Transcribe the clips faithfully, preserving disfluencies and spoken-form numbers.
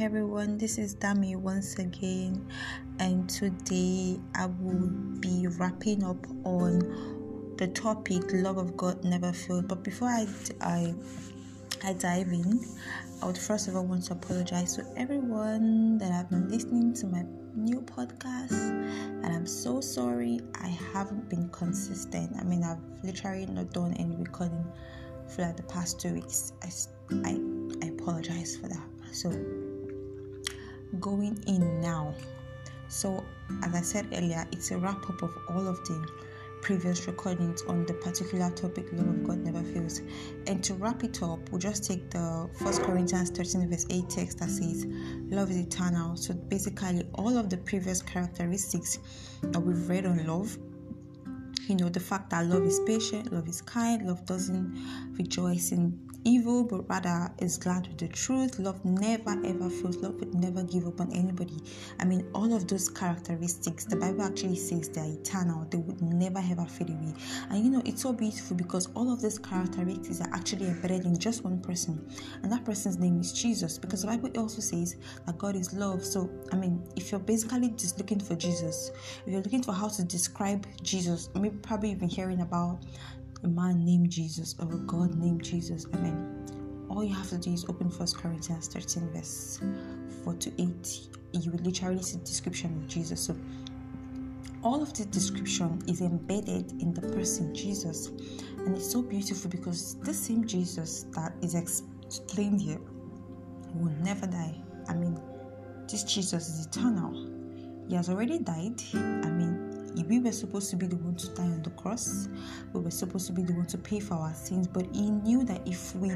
everyone, this is Dami once again, and today I will be wrapping up on the topic Love of God Never Failed. But before I, I, I dive in, I would first of all want to apologize to everyone that have been listening to my new podcast, and I'm so sorry I haven't been consistent. I mean, I've literally not done any recording for like the past two weeks. I, I, I apologize for that. So going in now, so as I said earlier, it's a wrap up of all of the previous recordings on the particular topic Love of God Never Fails. And to wrap it up, we'll just take the First Corinthians thirteen verse eight text that says love is eternal. So basically all of the previous characteristics that we've read on love, you know, the fact that love is patient, love is kind, love doesn't rejoice in evil, but rather is glad with the truth. Love never ever fails. Love would never give up on anybody. I mean, all of those characteristics, the Bible actually says they are eternal. They would never ever fade away. And you know, it's so beautiful because all of these characteristics are actually embedded in just one person, and that person's name is Jesus, because the Bible also says that God is love. So I mean, if you're basically just looking for Jesus, if you're looking for how to describe Jesus, maybe probably even hearing about a man named Jesus or a God named Jesus, I mean, all you have to do is open First Corinthians thirteen verse four to eight. You will literally see the description of Jesus. So all of this description is embedded in the person Jesus, and it's so beautiful because this same Jesus that is explained here will never die. I mean, this Jesus is eternal. He has already died. I mean, we were supposed to be the one to die on the cross. We were supposed to be the one to pay for our sins. But he knew that if we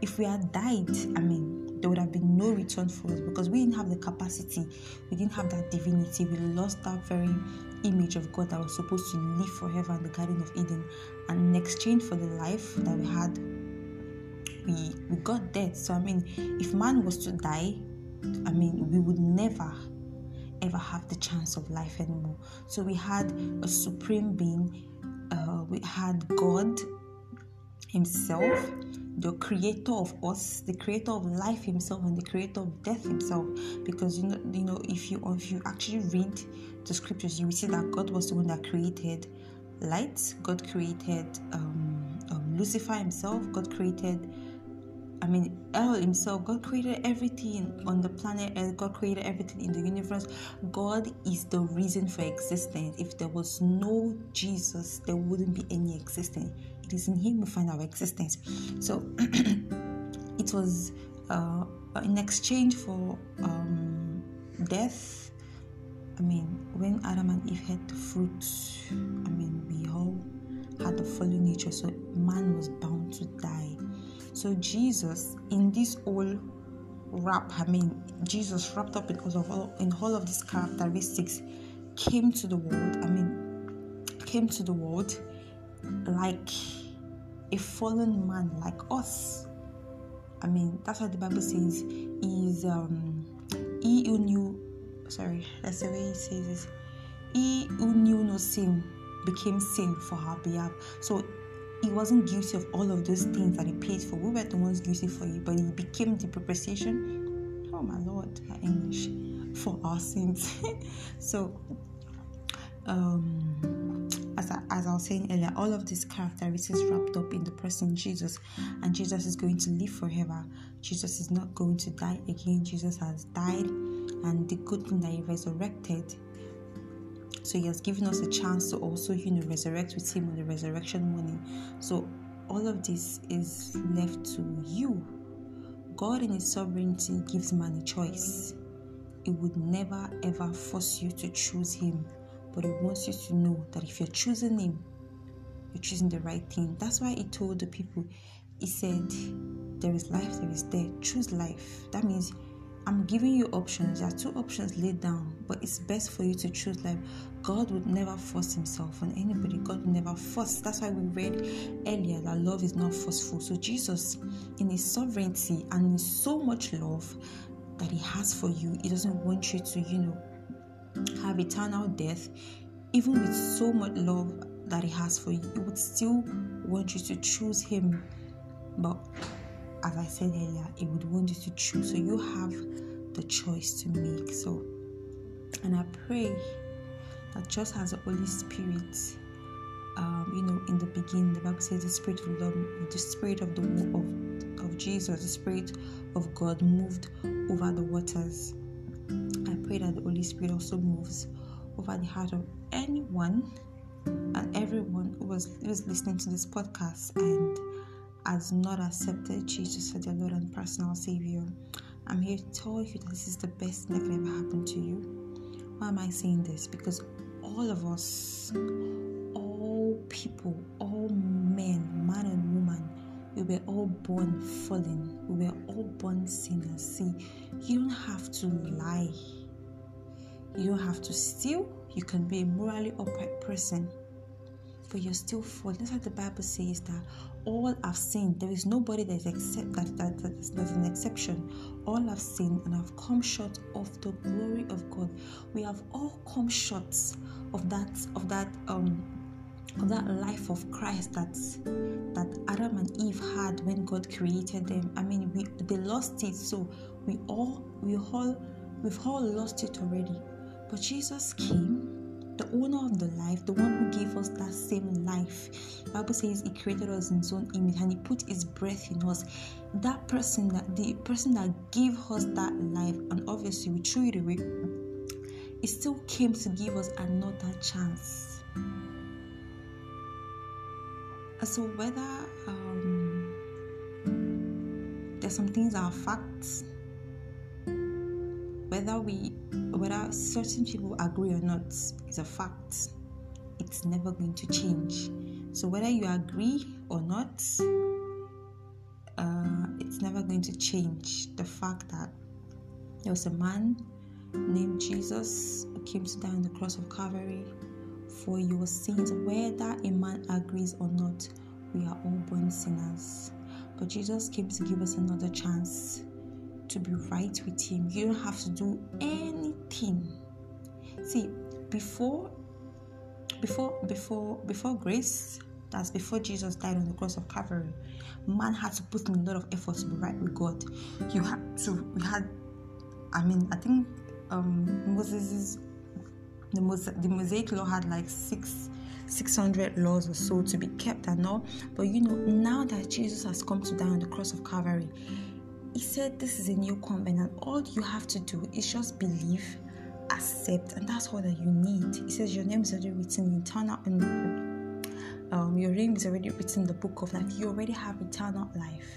if we had died, I mean, there would have been no return for us, because we didn't have the capacity. We didn't have that divinity. We lost that very image of God that was supposed to live forever in the Garden of Eden. And in exchange for the life that we had, we we got death. So, I mean, if man was to die, I mean, we would never ever have the chance of life anymore. So we had a supreme being, uh, we had God himself, the creator of us, the creator of life himself, and the creator of death himself. Because you know, you know, if you if you actually read the scriptures, you will see that God was the one that created light. God created um, um, Lucifer himself. God created, I mean, El himself. God created everything on the planet, and God created everything in the universe. God is the reason for existence. If there was no Jesus, there wouldn't be any existence. It is in him we find our existence. So it was uh, in exchange for um, death. I mean, when Adam and Eve had the fruit, I mean, we all had the fallen nature, so man was bound to die. So Jesus, in this whole wrap, I mean, Jesus wrapped up in all of all, in all of these characteristics, came to the world. I mean, came to the world like a fallen man, like us. I mean, that's what the Bible says is um, he who knew. Sorry, that's the way it says this. He who knew no sin became sin for our behalf. So he wasn't guilty of all of those things that he paid for. We were the ones guilty for it, but he became the propitiation. Oh my Lord, my English, for our sins. So, um, as I, as I was saying earlier, all of these characteristics wrapped up in the person Jesus, and Jesus is going to live forever. Jesus is not going to die again. Jesus has died, and the good thing that he resurrected. So he has given us a chance to also, you know, resurrect with him on the resurrection morning. So all of this is left to you. God in his sovereignty gives man a choice. He would never ever force you to choose him, but he wants you to know that if you're choosing him, you're choosing the right thing. That's why he told the people, he said, there is life, there is death. Choose life. That means I'm giving you options. There are two options laid down, but it's best for you to choose life. God would never force himself on anybody. God would never force. That's why we read earlier that love is not forceful. So Jesus, in his sovereignty and in so much love that he has for you, he doesn't want you to, you know, have eternal death. Even with so much love that he has for you, he would still want you to choose him. But as I said earlier, it would want you to choose. So you have the choice to make. So, and I pray that just as the Holy Spirit, um, you know, in the beginning, the Bible says the Spirit of the, the Spirit of the of, of Jesus, the Spirit of God moved over the waters. I pray that the Holy Spirit also moves over the heart of anyone and everyone who was, who was listening to this podcast and has not accepted Jesus as their Lord and personal Savior. I'm here to tell you that this is the best thing that can ever happen to you. Why am I saying this? Because all of us, all people, all men, man and woman, we were all born fallen. We were all born sinners. See, you don't have to lie. You don't have to steal. You can be a morally upright person, but you're still fallen. That's why the Bible says that all have sinned. There is nobody that is except that that that is an exception. All have sinned and have come short of the glory of God. We have all come short of that of that um of that life of Christ that that Adam and Eve had when God created them. I mean, we they lost it. So we all we all we've all lost it already. But Jesus came, the owner of the life, the one who gave us that same life. The Bible says he created us in his own image and he put his breath in us. That person, that the person that gave us that life, and obviously we threw it away, he still came to give us another chance. So whether um, there's some things that are facts, Whether we, whether certain people agree or not, is a fact. It's never going to change. So whether you agree or not, uh, it's never going to change the fact that there was a man named Jesus who came to die on the cross of Calvary for your sins. Whether a man agrees or not, we are all born sinners. But Jesus came to give us another chance to be right with him. You don't have to do anything. See, before before before before grace, that's before Jesus died on the cross of Calvary, man had to put in a lot of effort to be right with God. You had to we had I mean I think um Moses's the Mosaic, the Mosaic law had like six six hundred laws or so to be kept and all. But you know, now that Jesus has come to die on the cross of Calvary, he said this is a new covenant. All you have to do is just believe, accept, and that's all that you need. He says your name is already written in eternal, and um, your name is already written in the book of life. You already have eternal life.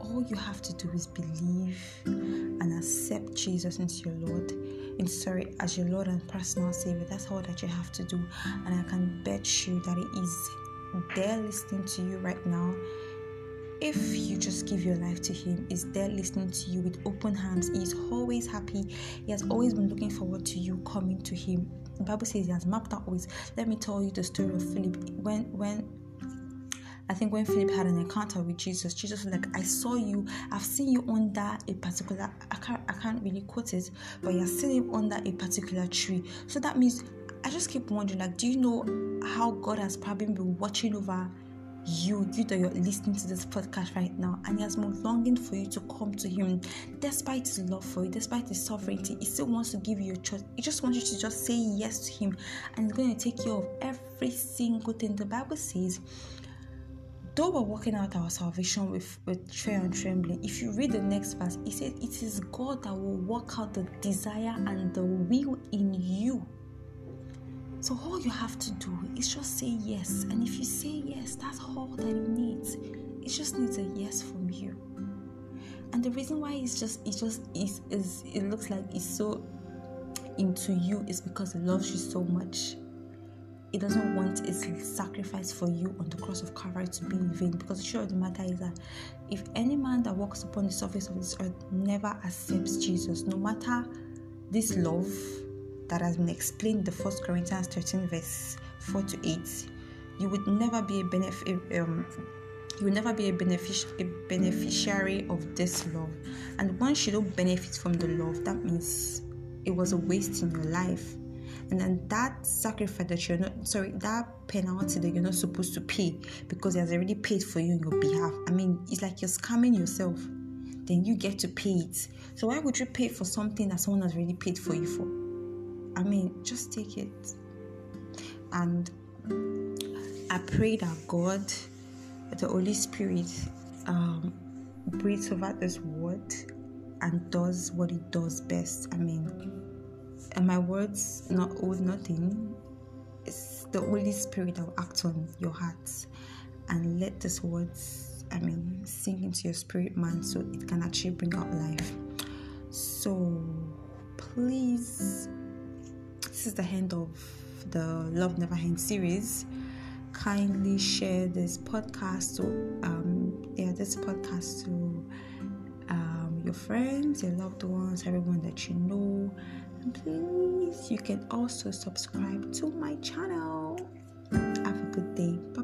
All you have to do is believe and accept Jesus into your Lord, and sorry, as your Lord and personal Savior. That's all that you have to do, and I can bet you that it is there listening to you right now. If you just give your life to him, he's there listening to you with open hands. He's always happy. He has always been looking forward to you coming to him. The Bible says he has mapped out ways. Let me tell you the story of Philip. When when I think when Philip had an encounter with Jesus, Jesus was like, I saw you, I've seen you under a particular, I can't I can't really quote it, but you're seen him under a particular tree. So that means I just keep wondering, like, do you know how God has probably been watching over You, you that you're listening to this podcast right now, and he has been longing for you to come to him. Despite his love for you, despite his sovereignty, he still wants to give you a choice. He just wants you to just say yes to him, and he's going to take care of every single thing. The Bible says, though we're working out our salvation with, with fear and trembling, if you read the next verse, it says, it is God that will work out the desire and the will in you. So all you have to do is just say yes. And if you say yes, that's all that it needs. It just needs a yes from you. And the reason why it's just, it just is, is it looks like it's so into you is because it loves you so much. It doesn't want its sacrifice for you on the cross of Calvary to be in vain. Because the truth of the matter is that if any man that walks upon the surface of this earth never accepts Jesus, no matter this love that has been explained in the First Corinthians thirteen verse four to eight, you would never be a benefit. Um, you will never be a, benefic- a beneficiary of this love. And once you don't benefit from the love, that means it was a waste in your life. And then that sacrifice that you're not sorry, that penalty that you're not supposed to pay because it has already paid for you on your behalf. I mean, it's like you're scamming yourself. then you get to pay it. So why would you pay for something that someone has already paid for you for? I mean, just take it. And I pray that God, the Holy Spirit, um, breathes over this word and does what it does best. I mean, and my words not hold nothing. It's the Holy Spirit that will act on your heart and let these words, I mean, sink into your spirit man, so it can actually bring out life. So please, this is the end of the Love Never Ends series. Kindly share this podcast to um yeah this podcast to um your friends, your loved ones, everyone that you know. And please, you can also subscribe to my channel. Have a good day.